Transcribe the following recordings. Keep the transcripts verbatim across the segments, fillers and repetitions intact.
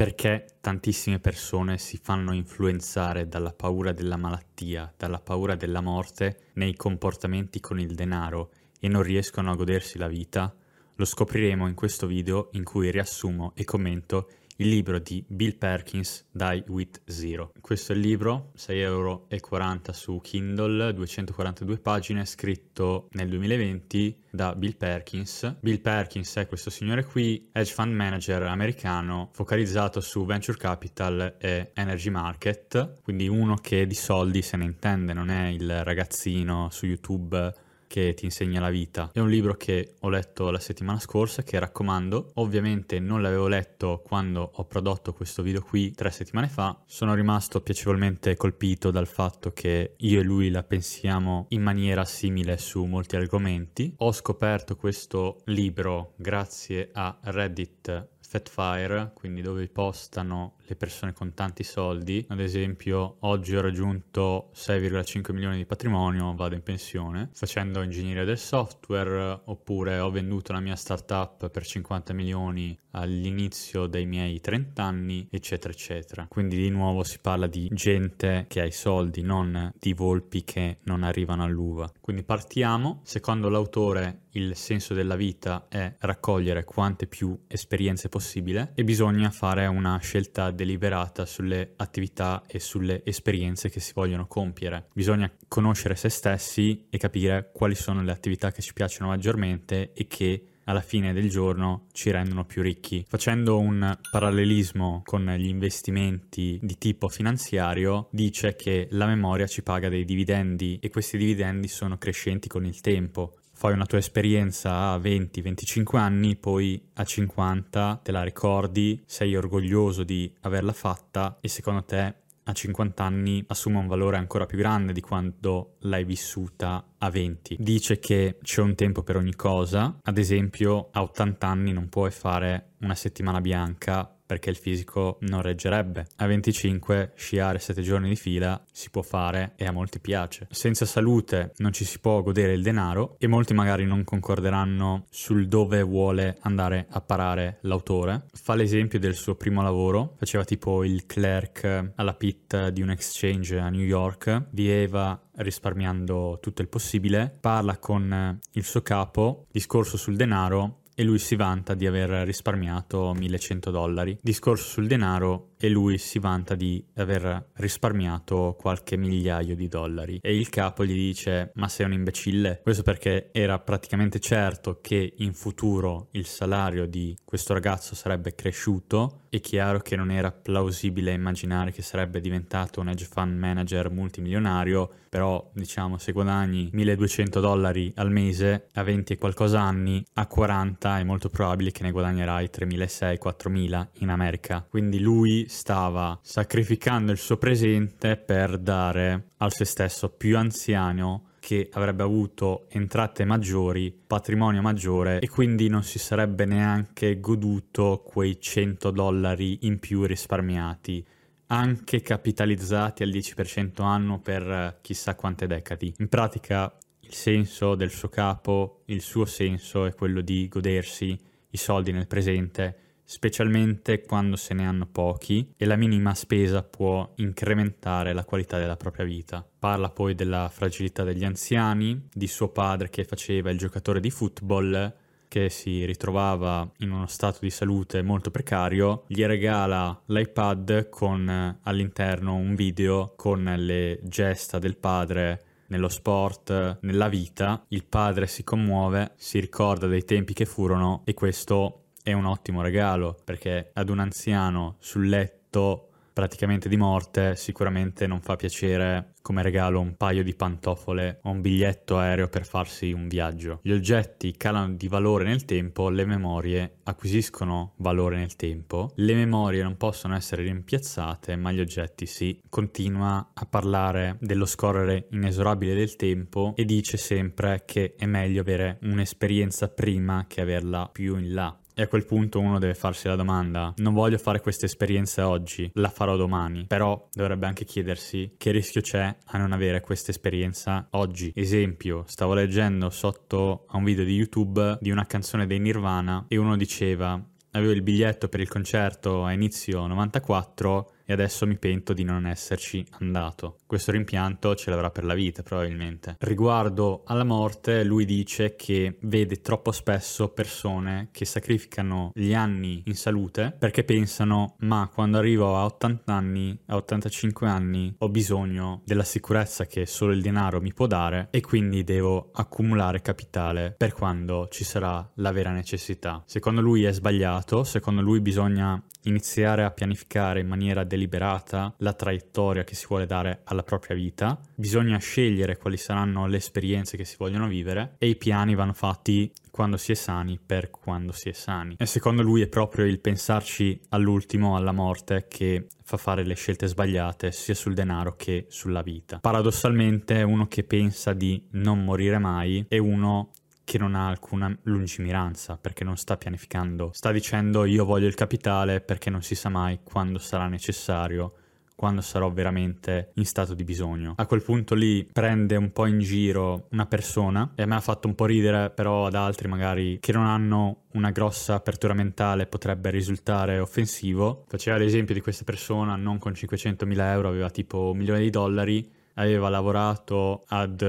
Perché tantissime persone si fanno influenzare dalla paura della malattia, dalla paura della morte, nei comportamenti con il denaro e non riescono a godersi la vita? Lo scopriremo in questo video in cui riassumo e commento il libro di Bill Perkins, Die with Zero. Questo è il libro, sei virgola quaranta euro su Kindle, duecentoquarantadue pagine, scritto nel duemilaventi da Bill Perkins. Bill Perkins è questo signore qui, hedge fund manager americano, focalizzato su venture capital e energy market, quindi uno che di soldi se ne intende, non è il ragazzino su YouTube che ti insegna la vita. È un libro che ho letto la settimana scorsa, che raccomando. Ovviamente non l'avevo letto quando ho prodotto questo video qui tre settimane fa. Sono rimasto piacevolmente colpito dal fatto che io e lui la pensiamo in maniera simile su molti argomenti. Ho scoperto questo libro grazie a Reddit Fatfire, quindi dove postano le persone con tanti soldi. Ad esempio, oggi ho raggiunto sei virgola cinque milioni di patrimonio, vado in pensione facendo ingegneria del software, oppure ho venduto la mia startup per cinquanta milioni all'inizio dei miei trenta anni, eccetera eccetera. Quindi di nuovo si parla di gente che ha i soldi, non di volpi che non arrivano all'uva. Quindi partiamo. Secondo l'autore il senso della vita è raccogliere quante più esperienze possibile e bisogna fare una scelta deliberata sulle attività e sulle esperienze che si vogliono compiere. Bisogna conoscere se stessi e capire quali sono le attività che ci piacciono maggiormente e che alla fine del giorno ci rendono più ricchi. Facendo un parallelismo con gli investimenti di tipo finanziario, dice che la memoria ci paga dei dividendi e questi dividendi sono crescenti con il tempo. Fai una tua esperienza a venti venticinque anni, poi a cinquanta te la ricordi, sei orgoglioso di averla fatta e secondo te a cinquanta anni assume un valore ancora più grande di quando l'hai vissuta a venti. Dice che c'è un tempo per ogni cosa, ad esempio a ottanta anni non puoi fare una settimana bianca perché il fisico non reggerebbe. A venticinque sciare sette giorni di fila si può fare e a molti piace. Senza salute non ci si può godere il denaro e molti magari non concorderanno sul dove vuole andare a parare l'autore. Fa l'esempio del suo primo lavoro, faceva tipo il clerk alla P I T di un exchange a New York, viveva risparmiando tutto il possibile, parla con il suo capo, discorso sul denaro, e lui si vanta di aver risparmiato millecento dollari. Discorso sul denaro e lui si vanta di aver risparmiato qualche migliaio di dollari. E il capo gli dice: ma sei un imbecille? Questo perché era praticamente certo che in futuro il salario di questo ragazzo sarebbe cresciuto. È chiaro che non era plausibile immaginare che sarebbe diventato un hedge fund manager multimilionario, però diciamo se guadagni milleduecento dollari al mese a venti e qualcosa anni, a quaranta è molto probabile che ne guadagnerai tremilaseicento quattromila in America. Quindi lui stava sacrificando il suo presente per dare al se stesso più anziano, che avrebbe avuto entrate maggiori, patrimonio maggiore e quindi non si sarebbe neanche goduto quei cento dollari in più risparmiati, anche capitalizzati al dieci per cento anno per chissà quante decadi. In pratica il senso del suo capo, il suo senso è quello di godersi i soldi nel presente, specialmente quando se ne hanno pochi, e la minima spesa può incrementare la qualità della propria vita. Parla poi della fragilità degli anziani, di suo padre che faceva il giocatore di football, che si ritrovava in uno stato di salute molto precario, gli regala l'iPad con all'interno un video con le gesta del padre nello sport, nella vita. Il padre si commuove, si ricorda dei tempi che furono e questo è un ottimo regalo, perché ad un anziano sul letto praticamente di morte sicuramente non fa piacere come regalo un paio di pantofole o un biglietto aereo per farsi un viaggio. Gli oggetti calano di valore nel tempo, le memorie acquisiscono valore nel tempo, le memorie non possono essere rimpiazzate ma gli oggetti sì. Continua a parlare dello scorrere inesorabile del tempo e dice sempre che è meglio avere un'esperienza prima che averla più in là. E a quel punto uno deve farsi la domanda: non voglio fare questa esperienza oggi, la farò domani. Però dovrebbe anche chiedersi che rischio c'è a non avere questa esperienza oggi. Esempio, stavo leggendo sotto a un video di YouTube di una canzone dei Nirvana e uno diceva avevo il biglietto per il concerto a inizio novantaquattro e adesso mi pento di non esserci andato. Questo rimpianto ce l'avrà per la vita probabilmente. Riguardo alla morte, lui dice che vede troppo spesso persone che sacrificano gli anni in salute perché pensano: ma quando arrivo a ottanta anni, a ottantacinque anni, ho bisogno della sicurezza che solo il denaro mi può dare e quindi devo accumulare capitale per quando ci sarà la vera necessità. Secondo lui è sbagliato, secondo lui bisogna iniziare a pianificare in maniera deliberata la traiettoria che si vuole dare alla propria vita, bisogna scegliere quali saranno le esperienze che si vogliono vivere e i piani vanno fatti quando si è sani, per quando si è sani. E secondo lui è proprio il pensarci all'ultimo, alla morte, che fa fare le scelte sbagliate sia sul denaro che sulla vita. Paradossalmente, uno che pensa di non morire mai è uno che non ha alcuna lungimiranza, perché non sta pianificando, sta dicendo: io voglio il capitale perché non si sa mai quando sarà necessario, quando sarò veramente in stato di bisogno. A quel punto lì prende un po' in giro una persona, e a me ha fatto un po' ridere, però ad altri magari che non hanno una grossa apertura mentale potrebbe risultare offensivo. Faceva l'esempio di questa persona, non con cinquecentomila euro, aveva tipo un milione di dollari, aveva lavorato ad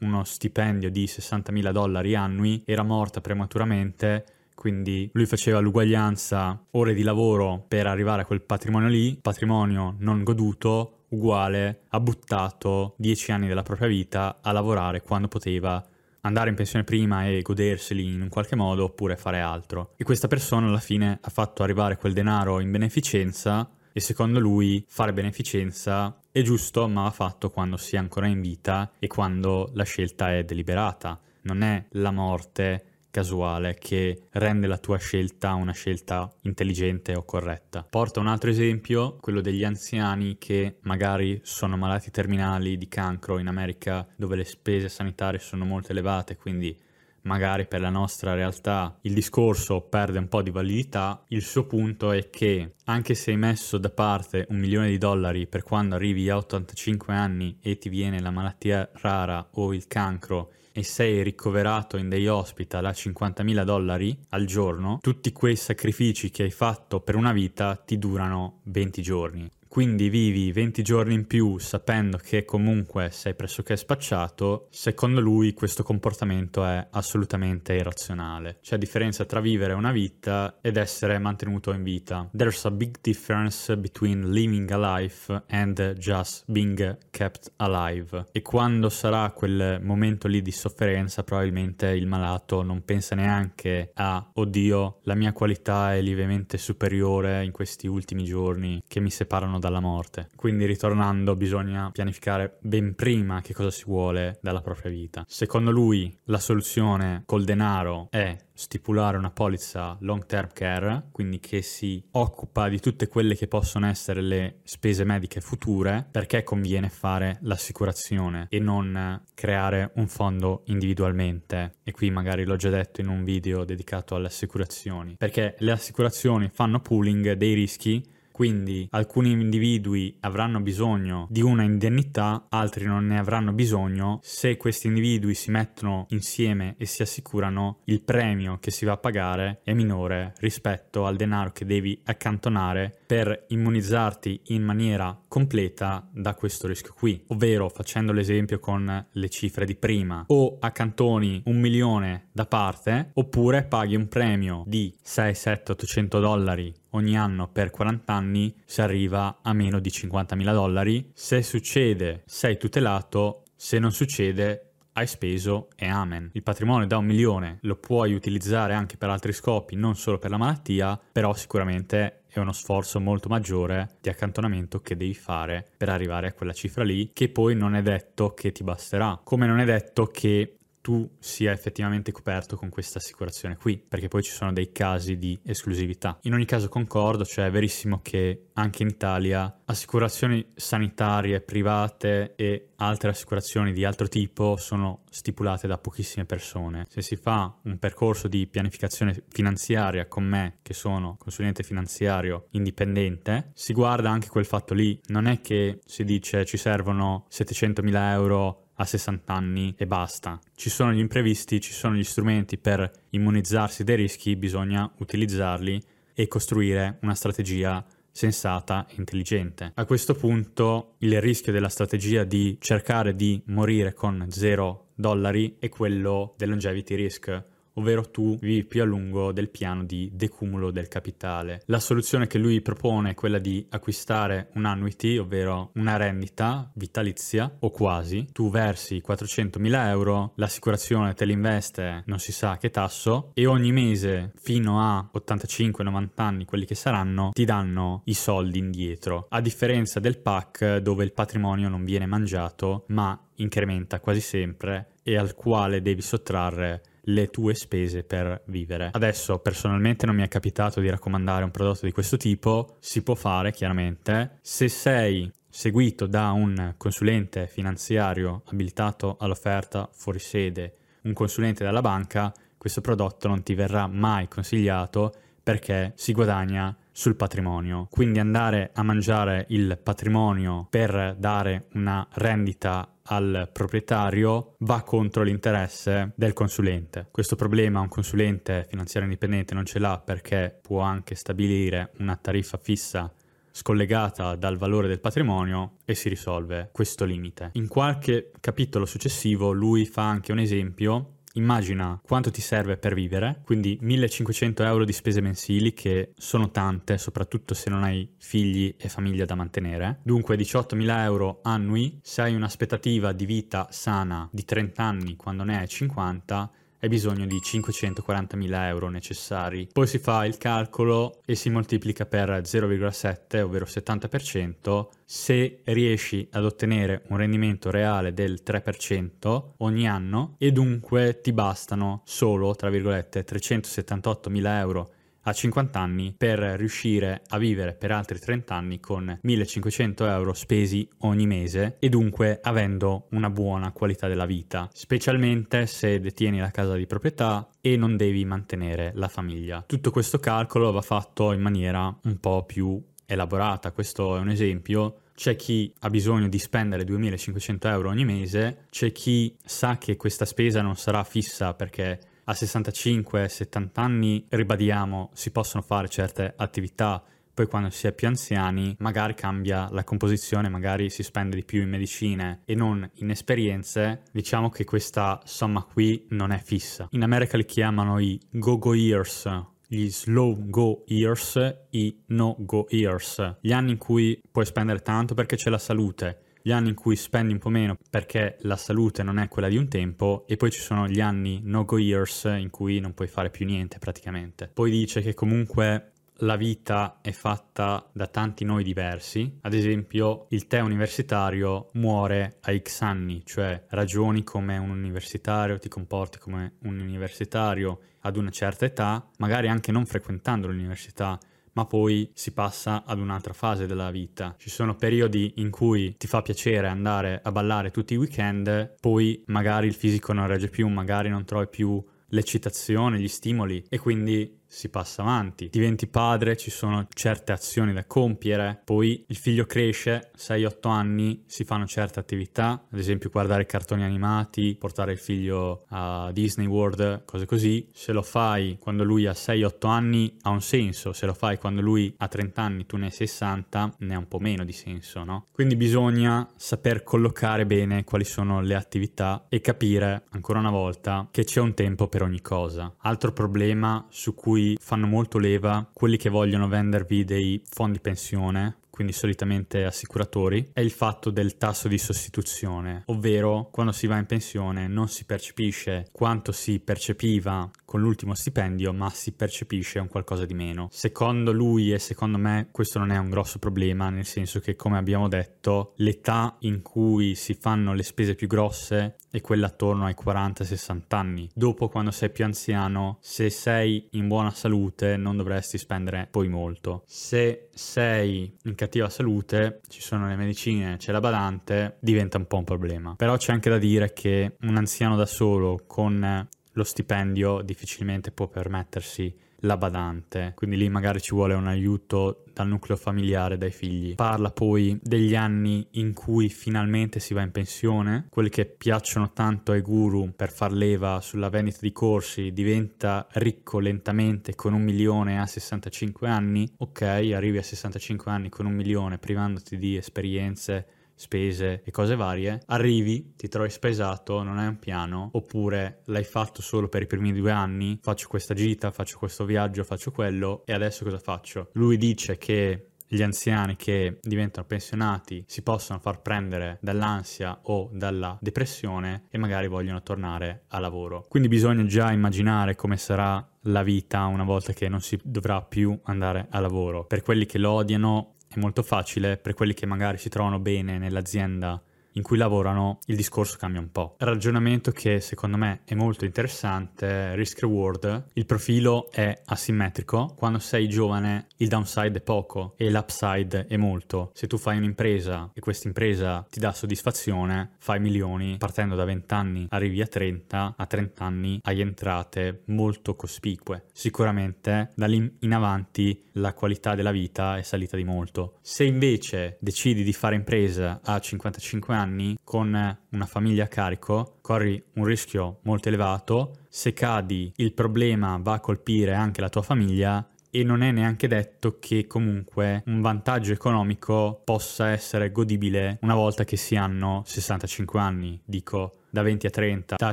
uno stipendio di sessantamila dollari annui, era morta prematuramente, quindi lui faceva l'uguaglianza ore di lavoro per arrivare a quel patrimonio lì, patrimonio non goduto, uguale, ha buttato dieci anni della propria vita a lavorare quando poteva andare in pensione prima e goderseli in un qualche modo oppure fare altro. E questa persona alla fine ha fatto arrivare quel denaro in beneficenza, e secondo lui fare beneficenza è giusto, ma va fatto quando si è ancora in vita e quando la scelta è deliberata. Non è la morte casuale che rende la tua scelta una scelta intelligente o corretta. Porto un altro esempio, quello degli anziani che magari sono malati terminali di cancro in America, dove le spese sanitarie sono molto elevate, quindi magari per la nostra realtà il discorso perde un po' di validità. Il suo punto è che anche se hai messo da parte un milione di dollari per quando arrivi a ottantacinque anni e ti viene la malattia rara o il cancro e sei ricoverato in dei hospital a cinquantamila dollari al giorno, tutti quei sacrifici che hai fatto per una vita ti durano venti giorni. Quindi vivi venti giorni in più sapendo che comunque sei pressoché spacciato. Secondo lui questo comportamento è assolutamente irrazionale. C'è differenza tra vivere una vita ed essere mantenuto in vita. There's a big difference between living a life and just being kept alive. E quando sarà quel momento lì di sofferenza, probabilmente il malato non pensa neanche a: oddio, la mia qualità è lievemente superiore in questi ultimi giorni che mi separano dalla morte. Quindi, ritornando, bisogna pianificare ben prima che cosa si vuole dalla propria vita. Secondo lui la soluzione col denaro è stipulare una polizza long term care, quindi che si occupa di tutte quelle che possono essere le spese mediche future, perché conviene fare l'assicurazione e non creare un fondo individualmente. E qui magari l'ho già detto in un video dedicato alle assicurazioni, perché le assicurazioni fanno pooling dei rischi. Quindi alcuni individui avranno bisogno di una indennità, altri non ne avranno bisogno. Se questi individui si mettono insieme e si assicurano, il premio che si va a pagare è minore rispetto al denaro che devi accantonare per immunizzarti in maniera completa da questo rischio qui. Ovvero, facendo l'esempio con le cifre di prima, o accantoni un milione da parte, oppure paghi un premio di sei, sette, ottocento dollari ogni anno per quaranta anni, si arriva a meno di cinquantamila dollari. Se succede sei tutelato, se non succede hai speso e amen. Il patrimonio da un milione lo puoi utilizzare anche per altri scopi, non solo per la malattia, però sicuramente è uno sforzo molto maggiore di accantonamento che devi fare per arrivare a quella cifra lì, che poi non è detto che ti basterà, come non è detto che tu sia effettivamente coperto con questa assicurazione qui, perché poi ci sono dei casi di esclusività. In ogni caso concordo, cioè è verissimo che anche in Italia assicurazioni sanitarie private e altre assicurazioni di altro tipo sono stipulate da pochissime persone. Se si fa un percorso di pianificazione finanziaria con me, che sono consulente finanziario indipendente, si guarda anche quel fatto lì. Non è che si dice ci servono settecentomila euro a sessanta anni e basta. Ci sono gli imprevisti, ci sono gli strumenti per immunizzarsi dai rischi, bisogna utilizzarli e costruire una strategia sensata e intelligente. A questo punto il rischio della strategia di cercare di morire con zero dollari è quello del longevity risk, ovvero tu vivi più a lungo del piano di decumulo del capitale. La soluzione che lui propone è quella di acquistare un annuity, ovvero una rendita vitalizia o quasi. Tu versi quattrocentomila euro, l'assicurazione te li investe non si sa che tasso e ogni mese fino a ottantacinque novanta anni, quelli che saranno, ti danno i soldi indietro. A differenza del P A C, dove il patrimonio non viene mangiato ma incrementa quasi sempre e al quale devi sottrarre le tue spese per vivere. Adesso personalmente non mi è capitato di raccomandare un prodotto di questo tipo, si può fare chiaramente. Se sei seguito da un consulente finanziario abilitato all'offerta fuori sede, un consulente dalla banca, questo prodotto non ti verrà mai consigliato perché si guadagna sul patrimonio. Quindi andare a mangiare il patrimonio per dare una rendita al proprietario va contro l'interesse del consulente. Questo problema un consulente finanziario indipendente non ce l'ha perché può anche stabilire una tariffa fissa scollegata dal valore del patrimonio e si risolve questo limite. In qualche capitolo successivo lui fa anche un esempio. Immagina quanto ti serve per vivere, quindi millecinquecento euro di spese mensili, che sono tante, soprattutto se non hai figli e famiglia da mantenere. Dunque diciottomila euro annui, se hai un'aspettativa di vita sana di trenta anni quando ne hai cinquanta, hai bisogno di cinquecentoquarantamila euro necessari. Poi si fa il calcolo e si moltiplica per zero virgola sette, ovvero settanta per cento. Se riesci ad ottenere un rendimento reale del tre per cento ogni anno, e dunque ti bastano solo, tra virgolette, trecentosettantottomila euro a cinquanta anni per riuscire a vivere per altri trenta anni con millecinquecento euro spesi ogni mese e dunque avendo una buona qualità della vita, specialmente se detieni la casa di proprietà e non devi mantenere la famiglia. Tutto questo calcolo va fatto in maniera un po' più elaborata, questo è un esempio. C'è chi ha bisogno di spendere duemilacinquecento euro ogni mese, c'è chi sa che questa spesa non sarà fissa perché a sessantacinque settanta anni, ribadiamo, si possono fare certe attività, poi quando si è più anziani magari cambia la composizione, magari si spende di più in medicine e non in esperienze. Diciamo che questa somma qui non è fissa. In America li chiamano i go-go years, gli slow go years, i no-go years, gli anni in cui puoi spendere tanto perché c'è la salute, gli anni in cui spendi un po' meno perché la salute non è quella di un tempo, e poi ci sono gli anni no-go years in cui non puoi fare più niente praticamente. Poi dice che comunque la vita è fatta da tanti noi diversi, ad esempio il te universitario muore a X anni, cioè ragioni come un universitario, ti comporti come un universitario ad una certa età, magari anche non frequentando l'università, ma poi si passa ad un'altra fase della vita. Ci sono periodi in cui ti fa piacere andare a ballare tutti i weekend, poi magari il fisico non regge più, magari non trovi più l'eccitazione, gli stimoli, e quindi si passa avanti. Diventi padre, ci sono certe azioni da compiere, poi il figlio cresce, sei otto anni, si fanno certe attività, ad esempio guardare cartoni animati, portare il figlio a Disney World, cose così. Se lo fai quando lui ha sei otto anni ha un senso, se lo fai quando lui ha trenta anni, tu ne hai sessanta, ne ha un po' meno di senso, no? Quindi bisogna saper collocare bene quali sono le attività e capire, ancora una volta, che c'è un tempo per ogni cosa. Altro problema su cui fanno molto leva quelli che vogliono vendervi dei fondi pensione, quindi solitamente assicuratori, è il fatto del tasso di sostituzione, ovvero quando si va in pensione non si percepisce quanto si percepiva con l'ultimo stipendio, ma si percepisce un qualcosa di meno. Secondo lui e secondo me questo non è un grosso problema, nel senso che, come abbiamo detto, l'età in cui si fanno le spese più grosse è quella attorno ai quaranta sessanta anni. Dopo, quando sei più anziano, se sei in buona salute non dovresti spendere poi molto. Se sei in cattiva salute, ci sono le medicine, c'è la badante, diventa un po' un problema. Però c'è anche da dire che un anziano da solo con lo stipendio difficilmente può permettersi la badante, quindi lì magari ci vuole un aiuto dal nucleo familiare, dai figli. Parla poi degli anni in cui finalmente si va in pensione, quelli che piacciono tanto ai guru per far leva sulla vendita di corsi. Diventa ricco lentamente con un milione a sessantacinque anni, ok, arrivi a sessantacinque anni con un milione privandoti di esperienze, spese e cose varie, arrivi, ti trovi spesato, non hai un piano, oppure l'hai fatto solo per i primi due anni, faccio questa gita, faccio questo viaggio, faccio quello e adesso cosa faccio? Lui dice che gli anziani che diventano pensionati si possono far prendere dall'ansia o dalla depressione e magari vogliono tornare a lavoro. Quindi bisogna già immaginare come sarà la vita una volta che non si dovrà più andare a lavoro. Per quelli che lo odiano è molto facile, per quelli che magari si trovano bene nell'azienda in cui lavorano il discorso cambia un po'. Ragionamento che secondo me è molto interessante, risk reward. Il profilo è asimmetrico, quando sei giovane il downside è poco e l'upside è molto. Se tu fai un'impresa e questa impresa ti dà soddisfazione, fai milioni, partendo da venti anni arrivi a trenta, a trenta anni hai entrate molto cospicue. Sicuramente da lì in avanti la qualità della vita è salita di molto. Se invece decidi di fare impresa a cinquantacinque anni con una famiglia a carico, corri un rischio molto elevato. Se cadi, il problema va a colpire anche la tua famiglia e non è neanche detto che comunque un vantaggio economico possa essere godibile una volta che si hanno sessantacinque anni, dico da venti a trenta, da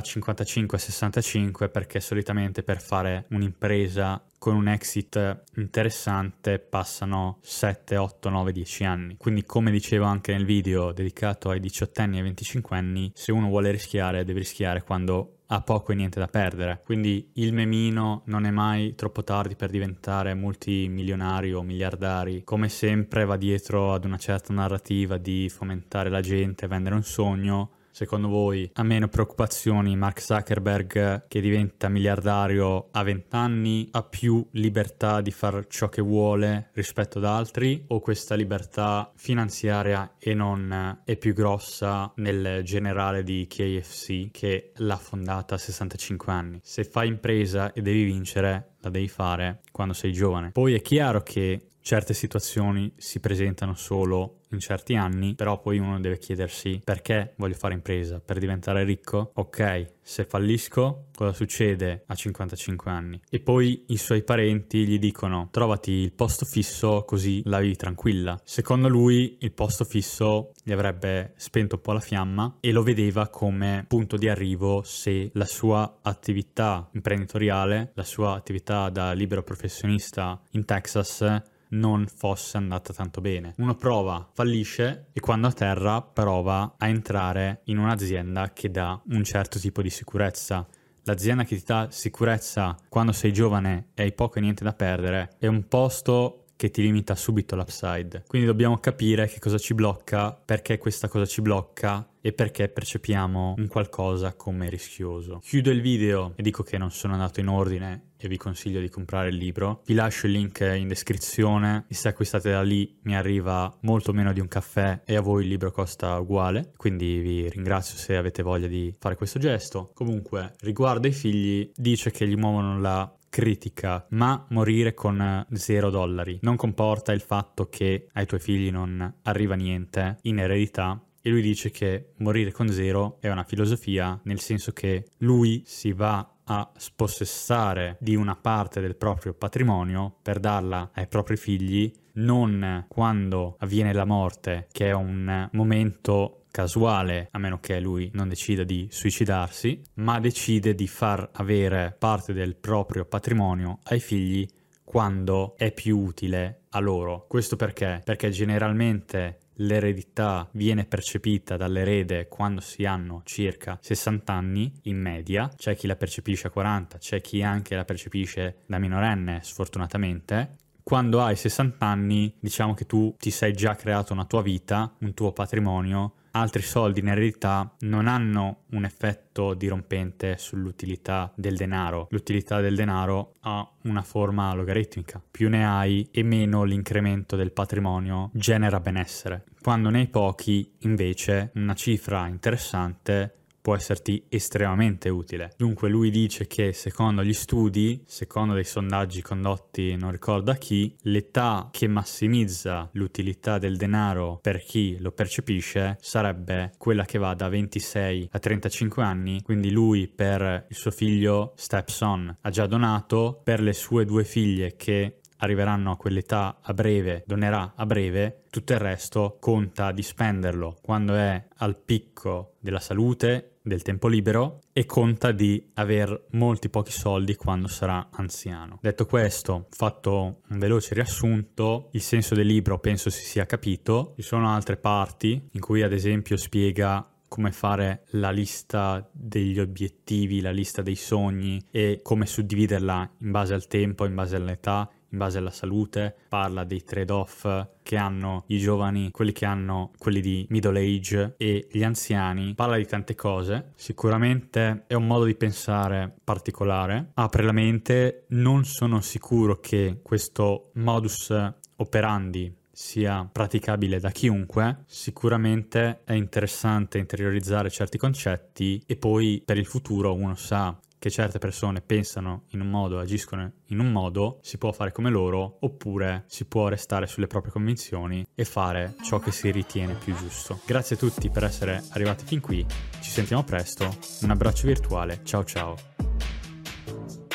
cinquantacinque a sessantacinque, perché solitamente per fare un'impresa con un exit interessante passano sette, otto, nove, dieci anni. Quindi, come dicevo anche nel video dedicato ai diciottenni e ai venticinquenni, se uno vuole rischiare deve rischiare quando ha poco e niente da perdere. Quindi il memino non è mai troppo tardi per diventare multimilionari o miliardari. Come sempre va dietro ad una certa narrativa di fomentare la gente, vendere un sogno. Secondo voi ha meno preoccupazioni Mark Zuckerberg, che diventa miliardario a venti anni, ha più libertà di fare ciò che vuole rispetto ad altri, o questa libertà finanziaria e non è più grossa nel generale di K F C che l'ha fondata a sessantacinque anni? Se fai impresa e devi vincere, la devi fare quando sei giovane. Poi è chiaro che certe situazioni si presentano solo in certi anni, però poi uno deve chiedersi: perché voglio fare impresa? Per diventare ricco? Ok, se fallisco cosa succede a cinquantacinque anni? E poi i suoi parenti gli dicono: trovati il posto fisso così la vivi tranquilla. Secondo lui il posto fisso gli avrebbe spento un po' la fiamma e lo vedeva come punto di arrivo se la sua attività imprenditoriale, la sua attività da libero professionista in Texas, non fosse andata tanto bene. Uno prova, fallisce e quando a terra prova a entrare in un'azienda che dà un certo tipo di sicurezza. L'azienda che ti dà sicurezza quando sei giovane e hai poco e niente da perdere è un posto che ti limita subito l'upside. Quindi dobbiamo capire che cosa ci blocca, perché questa cosa ci blocca e perché percepiamo un qualcosa come rischioso. Chiudo il video e dico che non sono andato in ordine e vi consiglio di comprare il libro. Vi lascio il link in descrizione e se acquistate da lì mi arriva molto meno di un caffè e a voi il libro costa uguale, quindi vi ringrazio se avete voglia di fare questo gesto. Comunque, riguardo ai figli, dice che gli muovono la critica, ma morire con zero dollari non comporta il fatto che ai tuoi figli non arriva niente in eredità. E lui dice che morire con zero è una filosofia, nel senso che lui si va a spossessare di una parte del proprio patrimonio per darla ai propri figli, non quando avviene la morte, che è un momento casuale, a meno che lui non decida di suicidarsi, ma decide di far avere parte del proprio patrimonio ai figli quando è più utile a loro. Questo perché? Perché generalmente l'eredità viene percepita dall'erede quando si hanno circa sessanta anni in media, c'è chi la percepisce a quaranta, c'è chi anche la percepisce da minorenne, sfortunatamente. Quando hai sessanta anni, diciamo che tu ti sei già creato una tua vita, un tuo patrimonio. Altri soldi in eredità non hanno un effetto dirompente sull'utilità del denaro. L'utilità del denaro ha una forma logaritmica. Più ne hai e meno l'incremento del patrimonio genera benessere. Quando ne hai pochi, invece, una cifra interessante può esserti estremamente utile. Dunque lui dice che secondo gli studi, secondo dei sondaggi condotti non ricordo a chi, l'età che massimizza l'utilità del denaro per chi lo percepisce sarebbe quella che va da ventisei a trentacinque anni, quindi lui per il suo figlio stepson ha già donato, per le sue due figlie che arriveranno a quell'età a breve donerà a breve, tutto il resto conta di spenderlo quando è al picco della salute, del tempo libero, e conta di aver molti pochi soldi quando sarà anziano. Detto questo, fatto un veloce riassunto, il senso del libro penso si sia capito. Ci sono altre parti in cui ad esempio spiega come fare la lista degli obiettivi, la lista dei sogni e come suddividerla in base al tempo, in base all'età, in base alla salute. Parla dei trade-off che hanno i giovani, quelli che hanno quelli di middle age e gli anziani. Parla di tante cose, sicuramente è un modo di pensare particolare, apre la mente. Non sono sicuro che questo modus operandi sia praticabile da chiunque. Sicuramente è interessante interiorizzare certi concetti e poi per il futuro uno sa che certe persone pensano in un modo, agiscono in un modo, si può fare come loro oppure si può restare sulle proprie convinzioni e fare ciò che si ritiene più giusto. Grazie a tutti per essere arrivati fin qui, ci sentiamo presto, un abbraccio virtuale, ciao ciao.